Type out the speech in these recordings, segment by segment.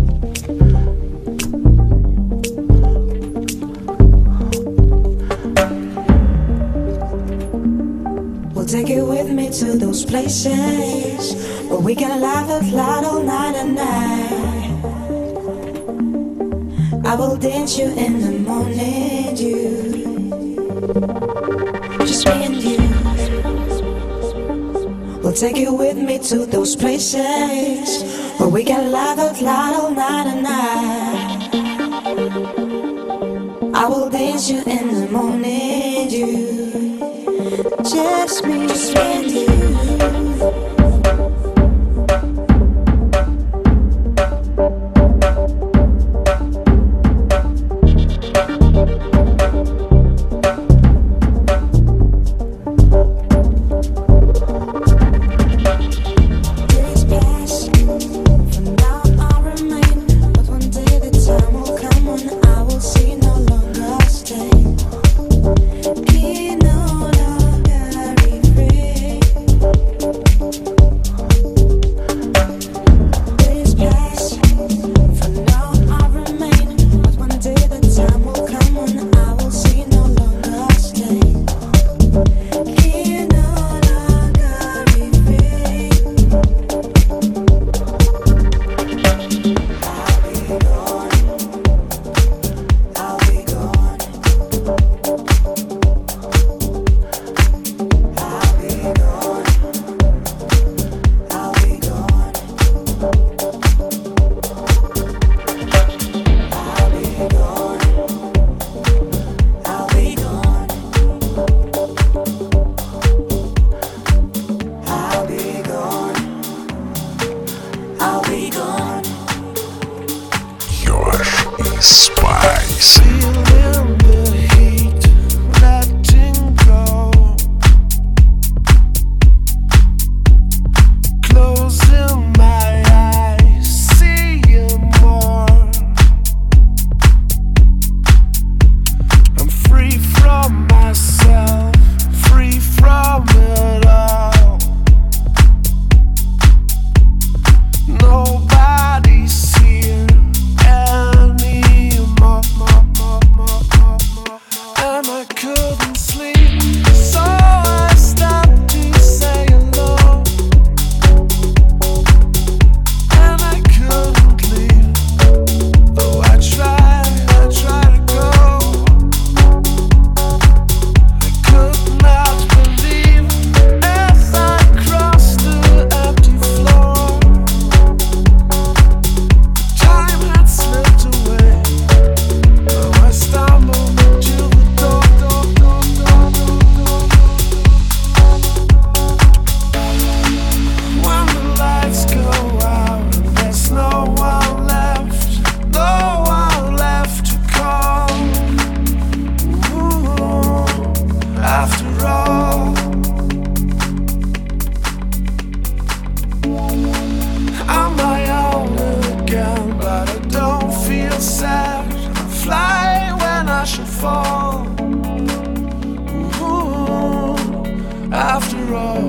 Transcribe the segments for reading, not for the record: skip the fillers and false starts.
Take it with me to those places where we can laugh and fly all night and night. I will dance you in the morning, dude. Just me and you. We'll take you with me to those places where we can laugh and fly all night and night. I will dance you in the morning, dude. Just me and you. Fall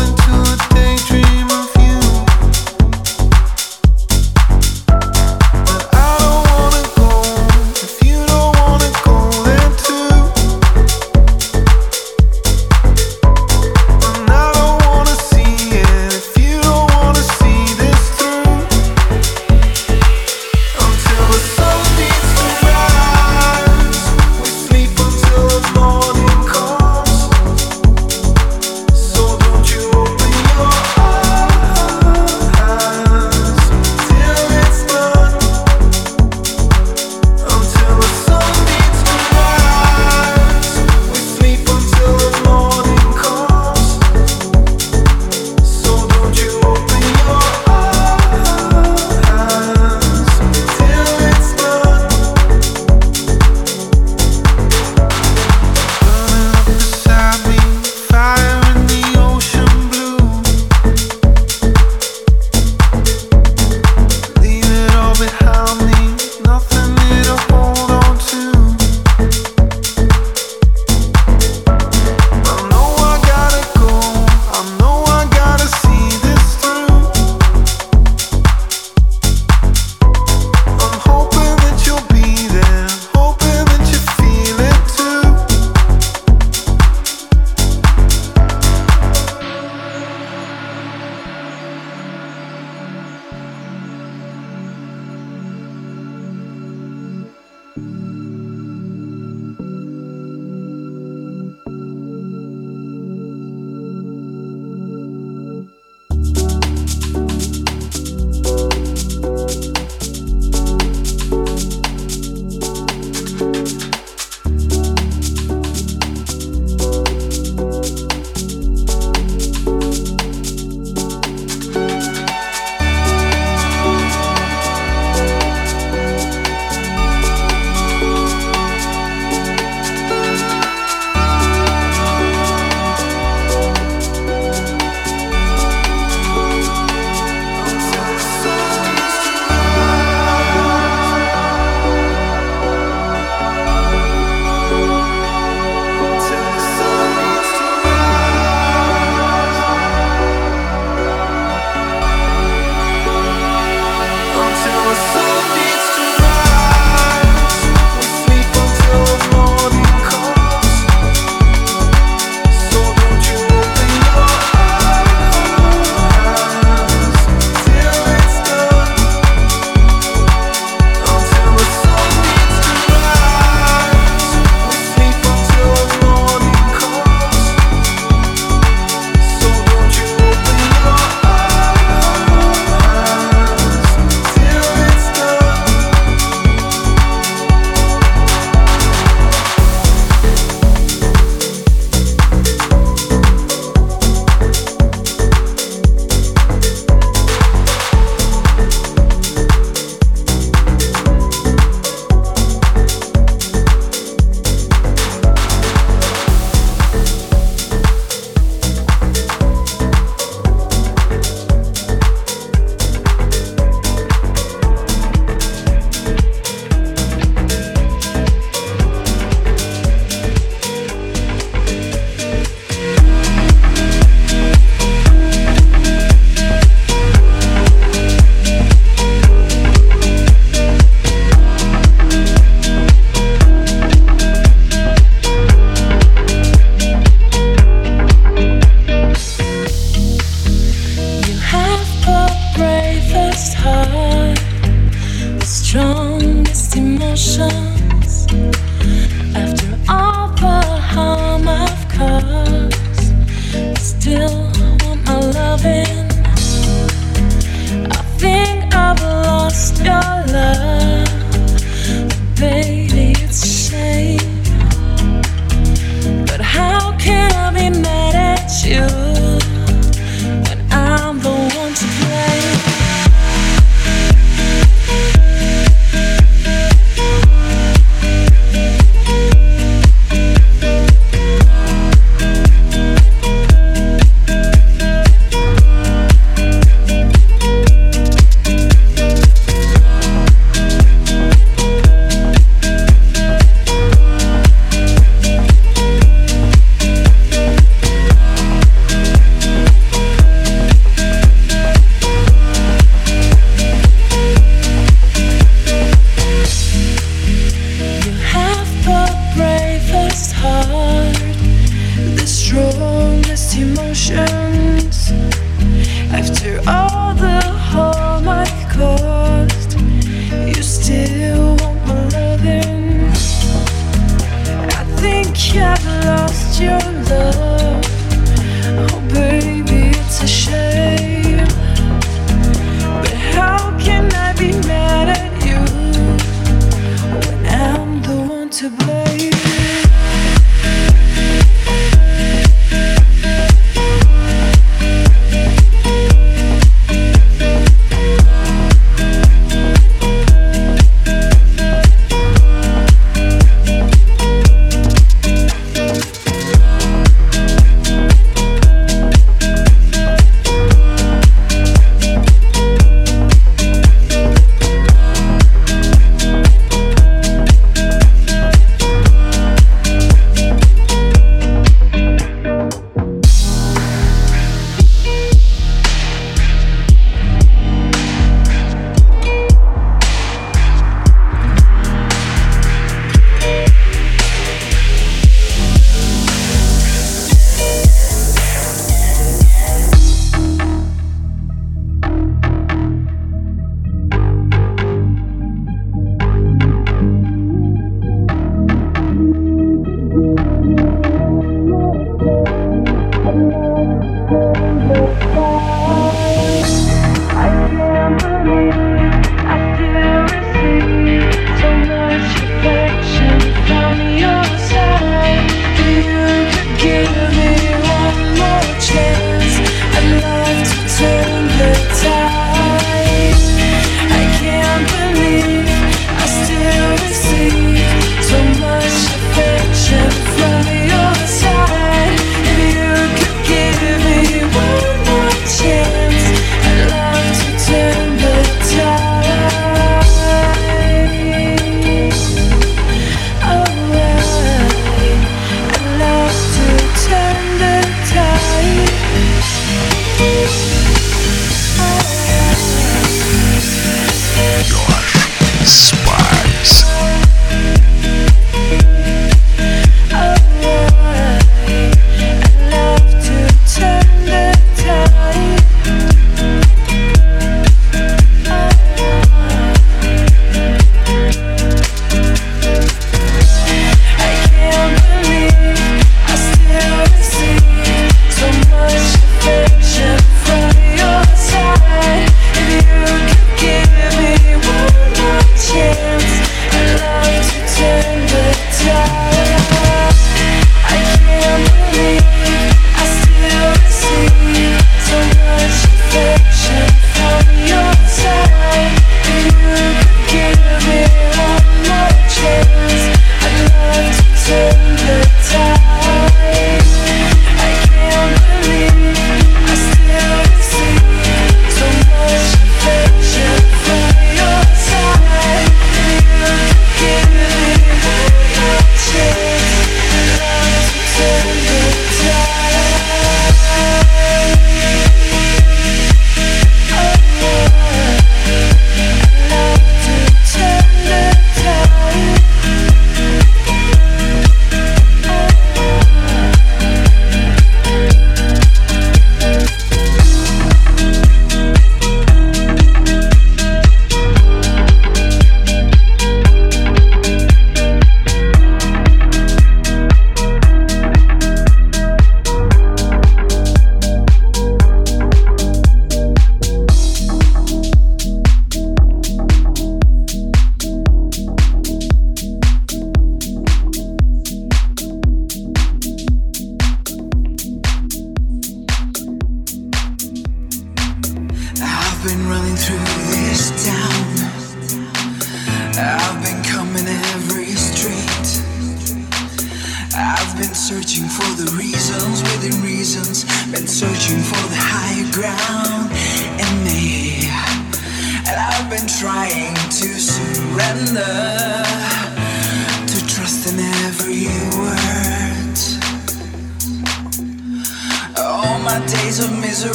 into a thing. after all the harm I caused, you still want my loving. I think I've lost your love. Oh baby, it's a shame, but how can I be mad at you when I'm the one to blame?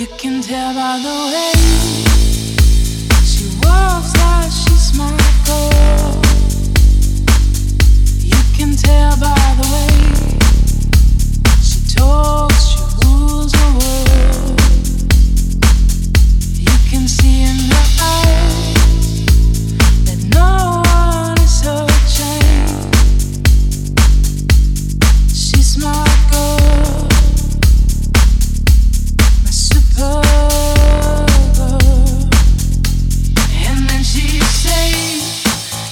You can tell by the way she walks like she's my girl. You can tell by the way she talks, she rules the world. You can see in her eyes that no one is her chain. She's my girl, my supergirl. And then she says,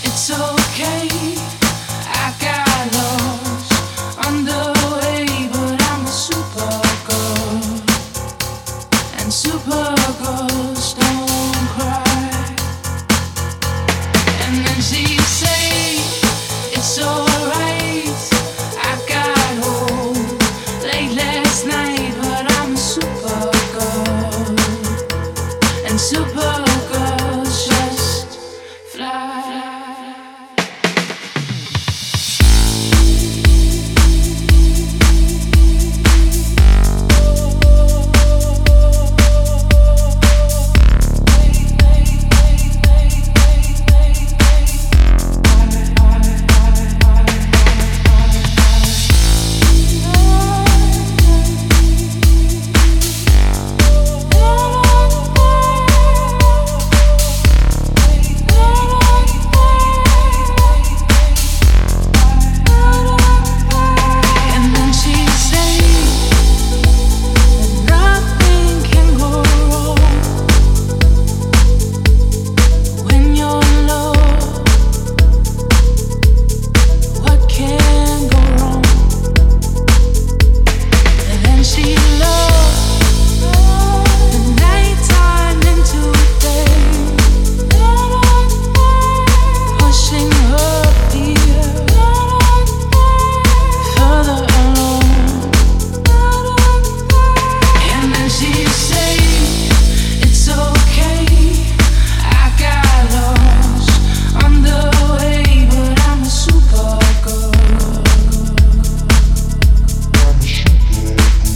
it's okay, I got lost on the way, but I'm a supergirl, and supergirls don't cry. And then she says, it's alright, I got home late last night, but I'm a supergirl, and supergirls just fly. And then she says that nothing can go wrong when you're in love. What can go wrong? And then she loves the nighttime into day, pushing her fear further alone. And then she says, it's okay, I got lost on the way, but I'm a supergirl. And then she shouts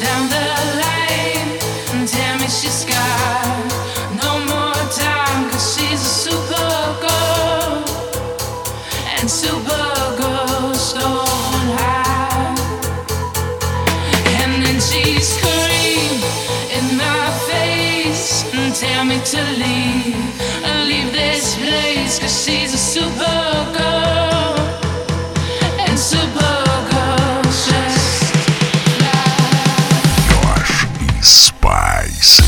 down the line and tell me she's got no more time, cause she's a supergirl, and supergirls don't hide. And then she screams in my face and tell me to leave, and leave this place, cause she's a supergirl, and supergirls just lie. Josh и Spice.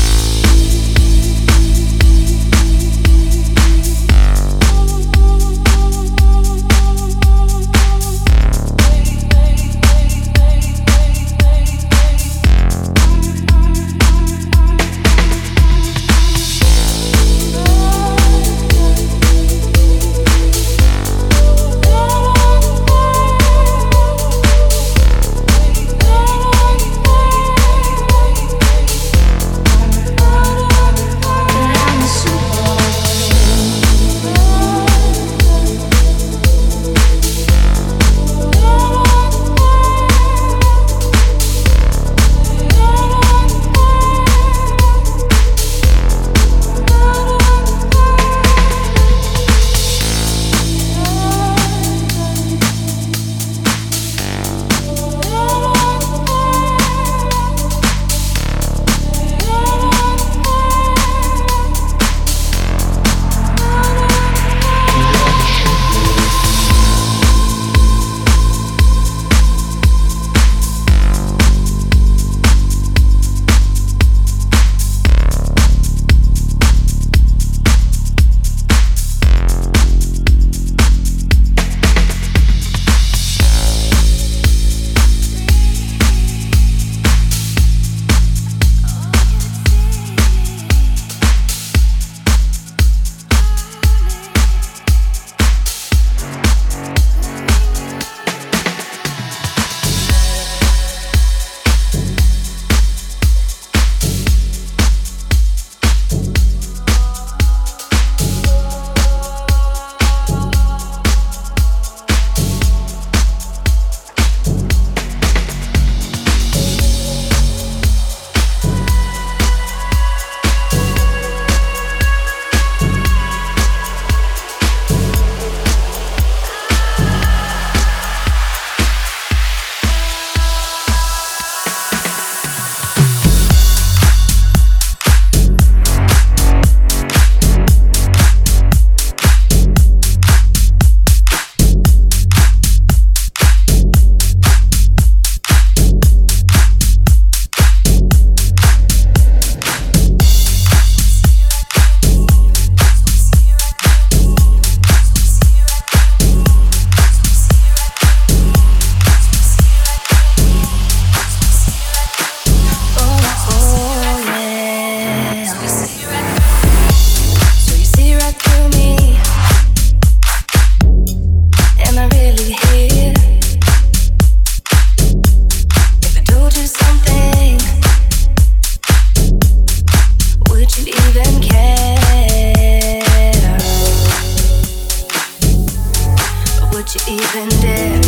you even there?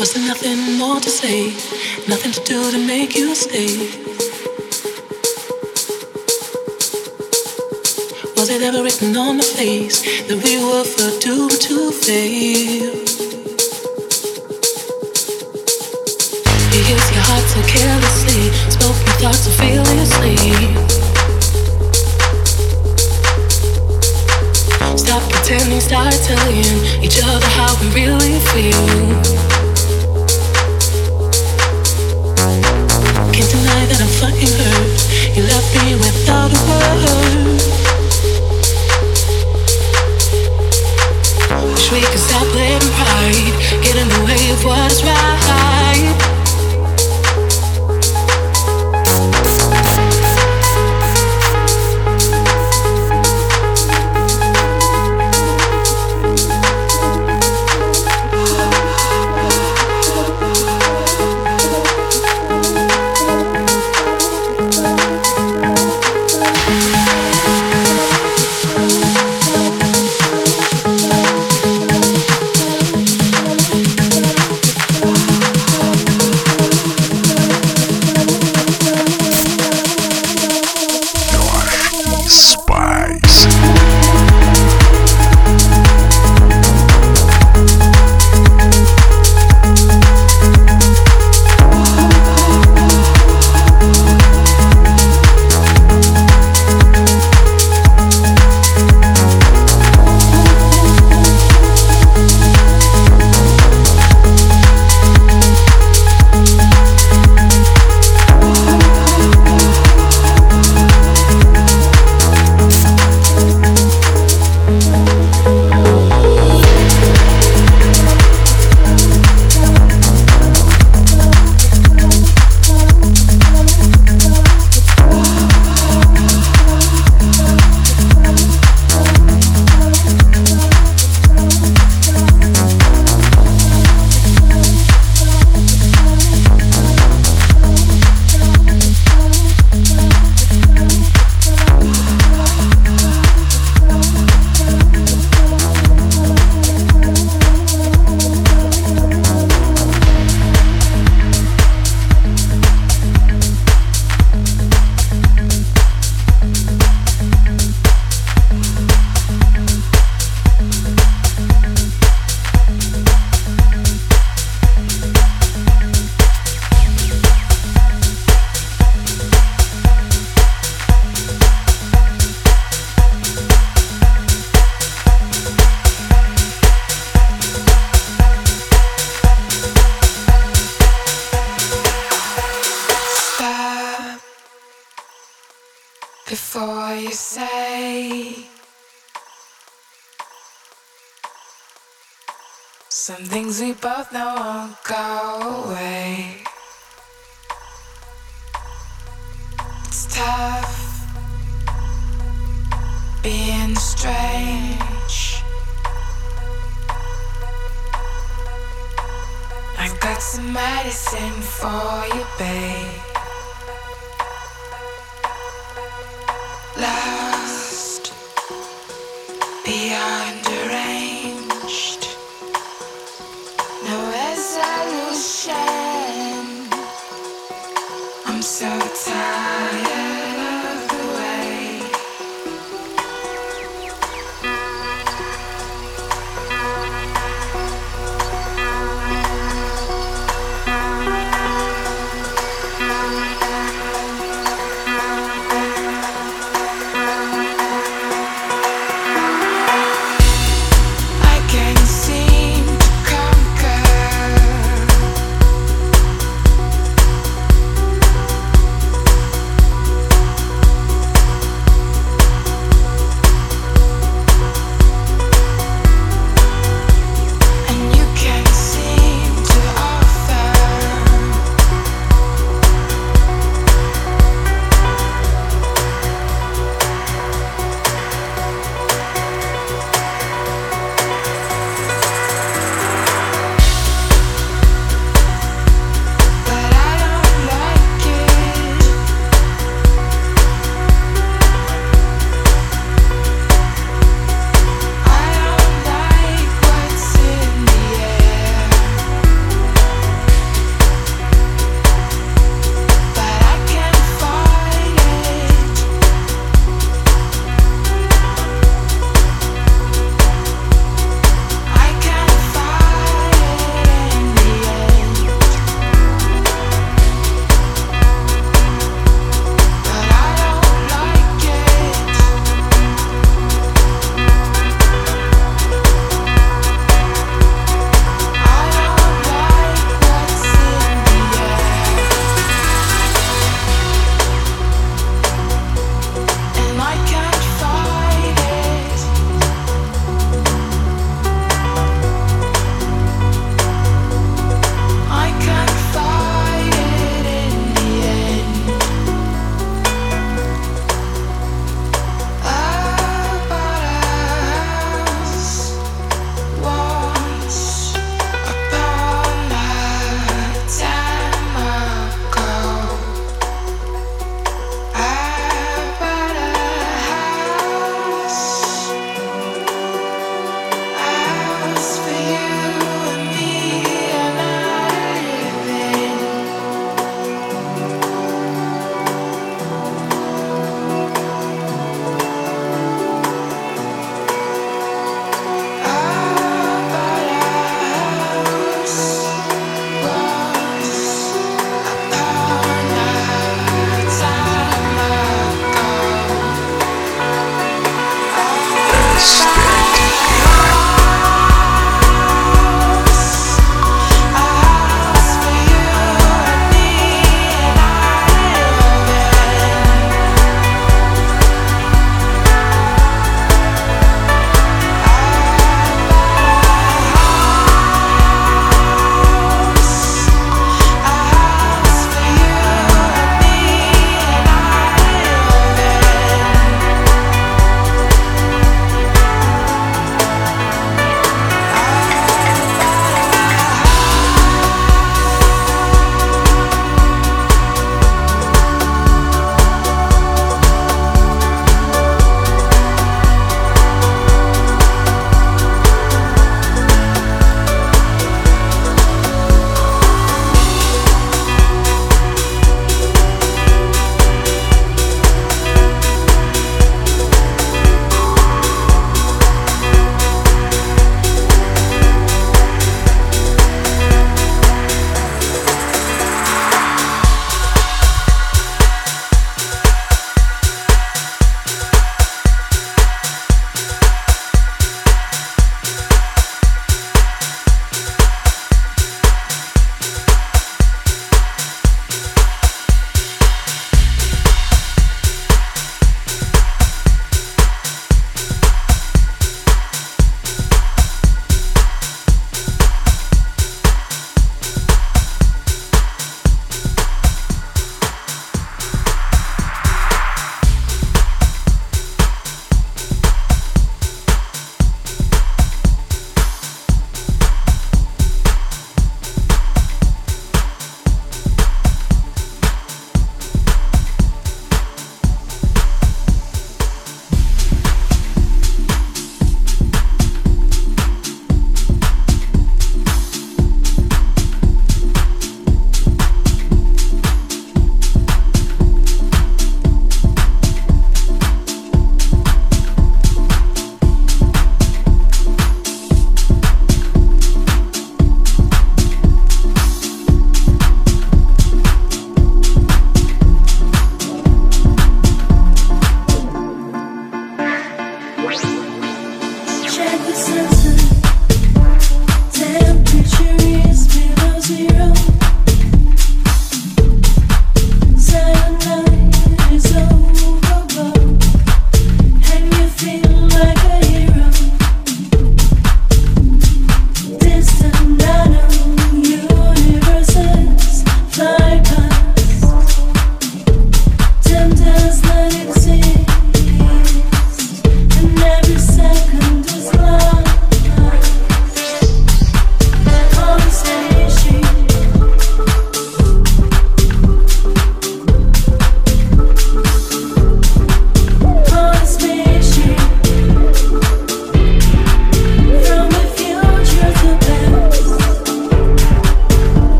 Was there nothing more to say? Nothing to do to make you stay? Was it ever written on the face that we were for doomed to fail? You used your heart so carelessly, spoke your thoughts so fearlessly. Stop pretending, start telling each other how we really feel. Can't deny that I'm fucking hurt. You left me without a word. Wish we could stop letting pride get in the way of what is right. Before you say some things we both know won't go away. It's tough being strange. I've got some medicine for you, babe. Lost beyond arranged, no resolution. I'm so tired of the way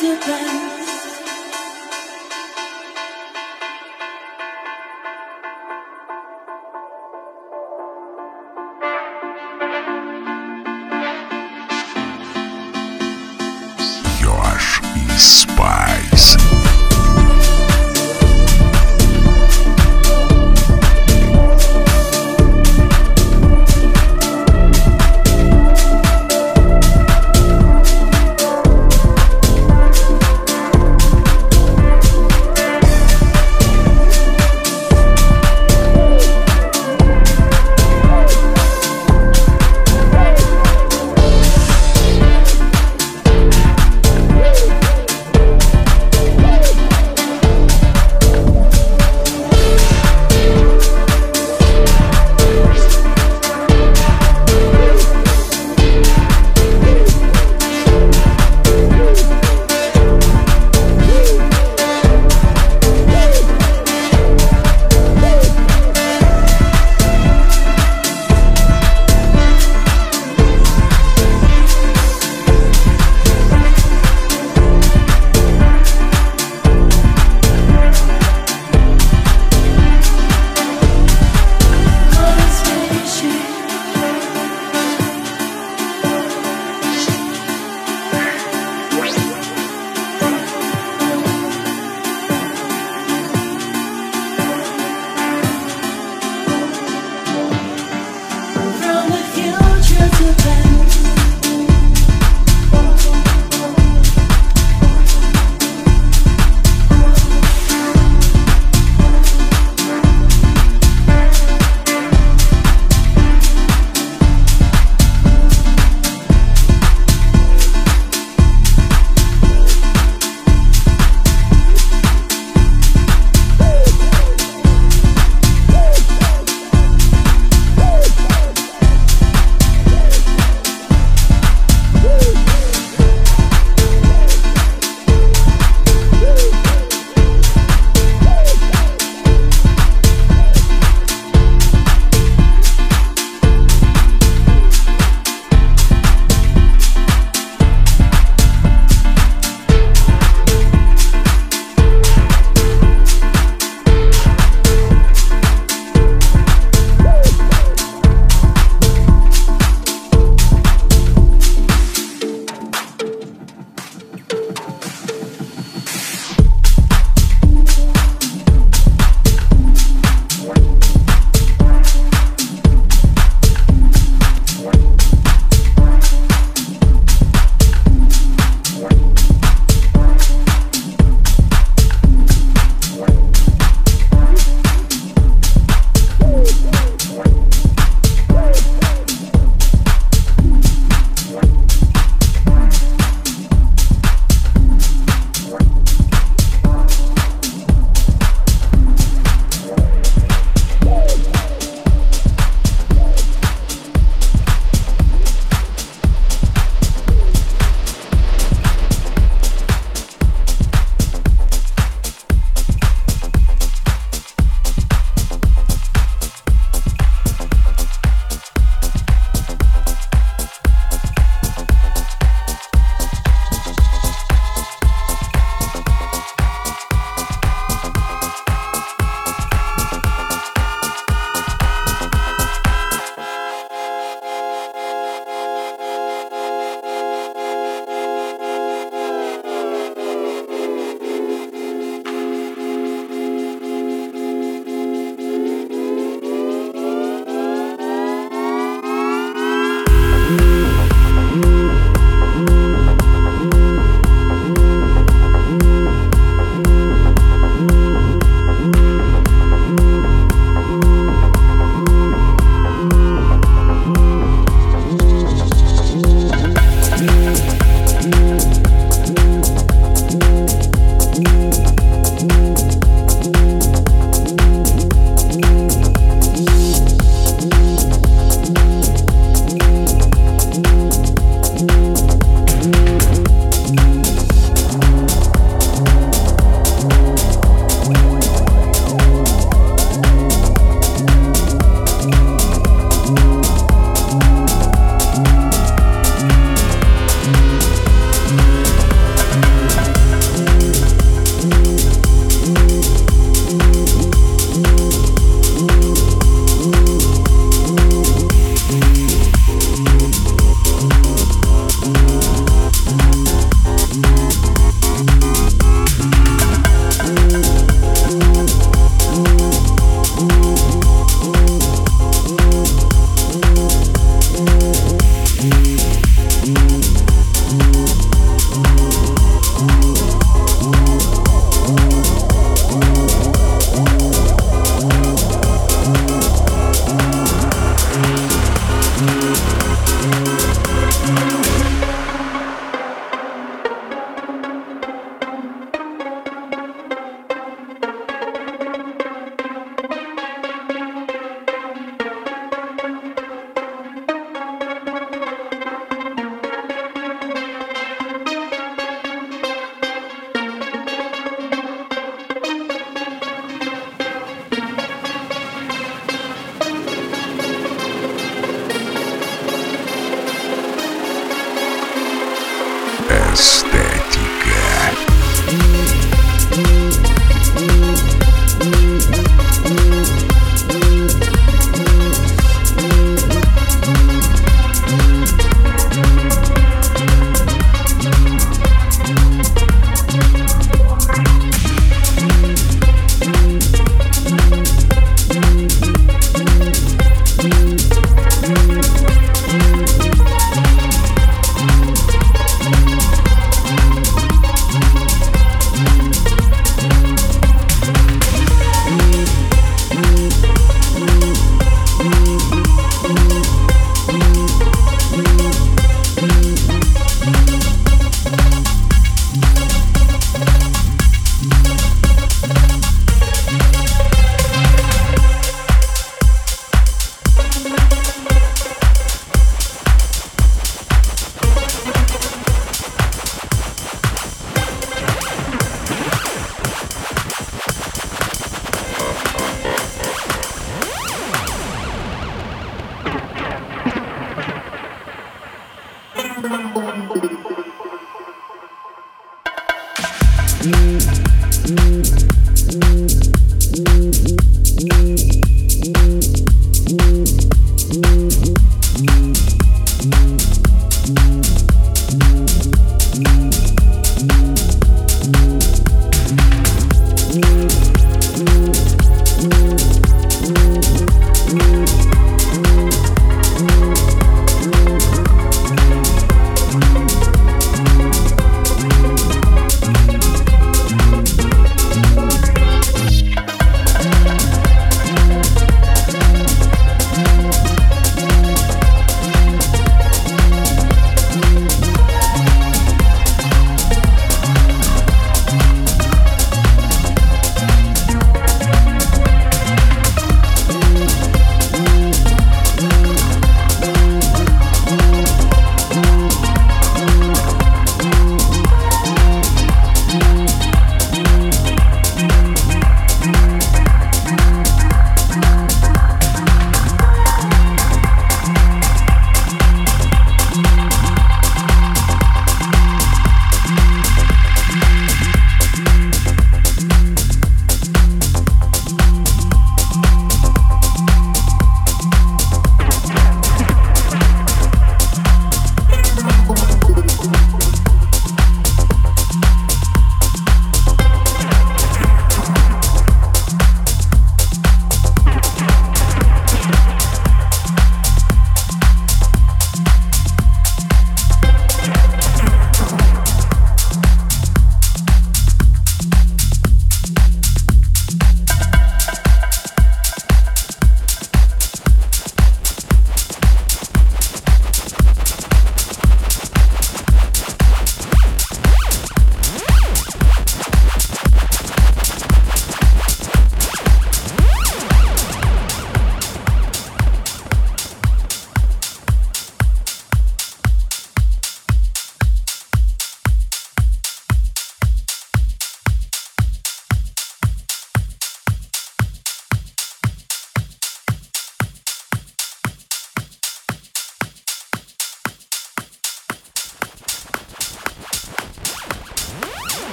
Yosh и Spice.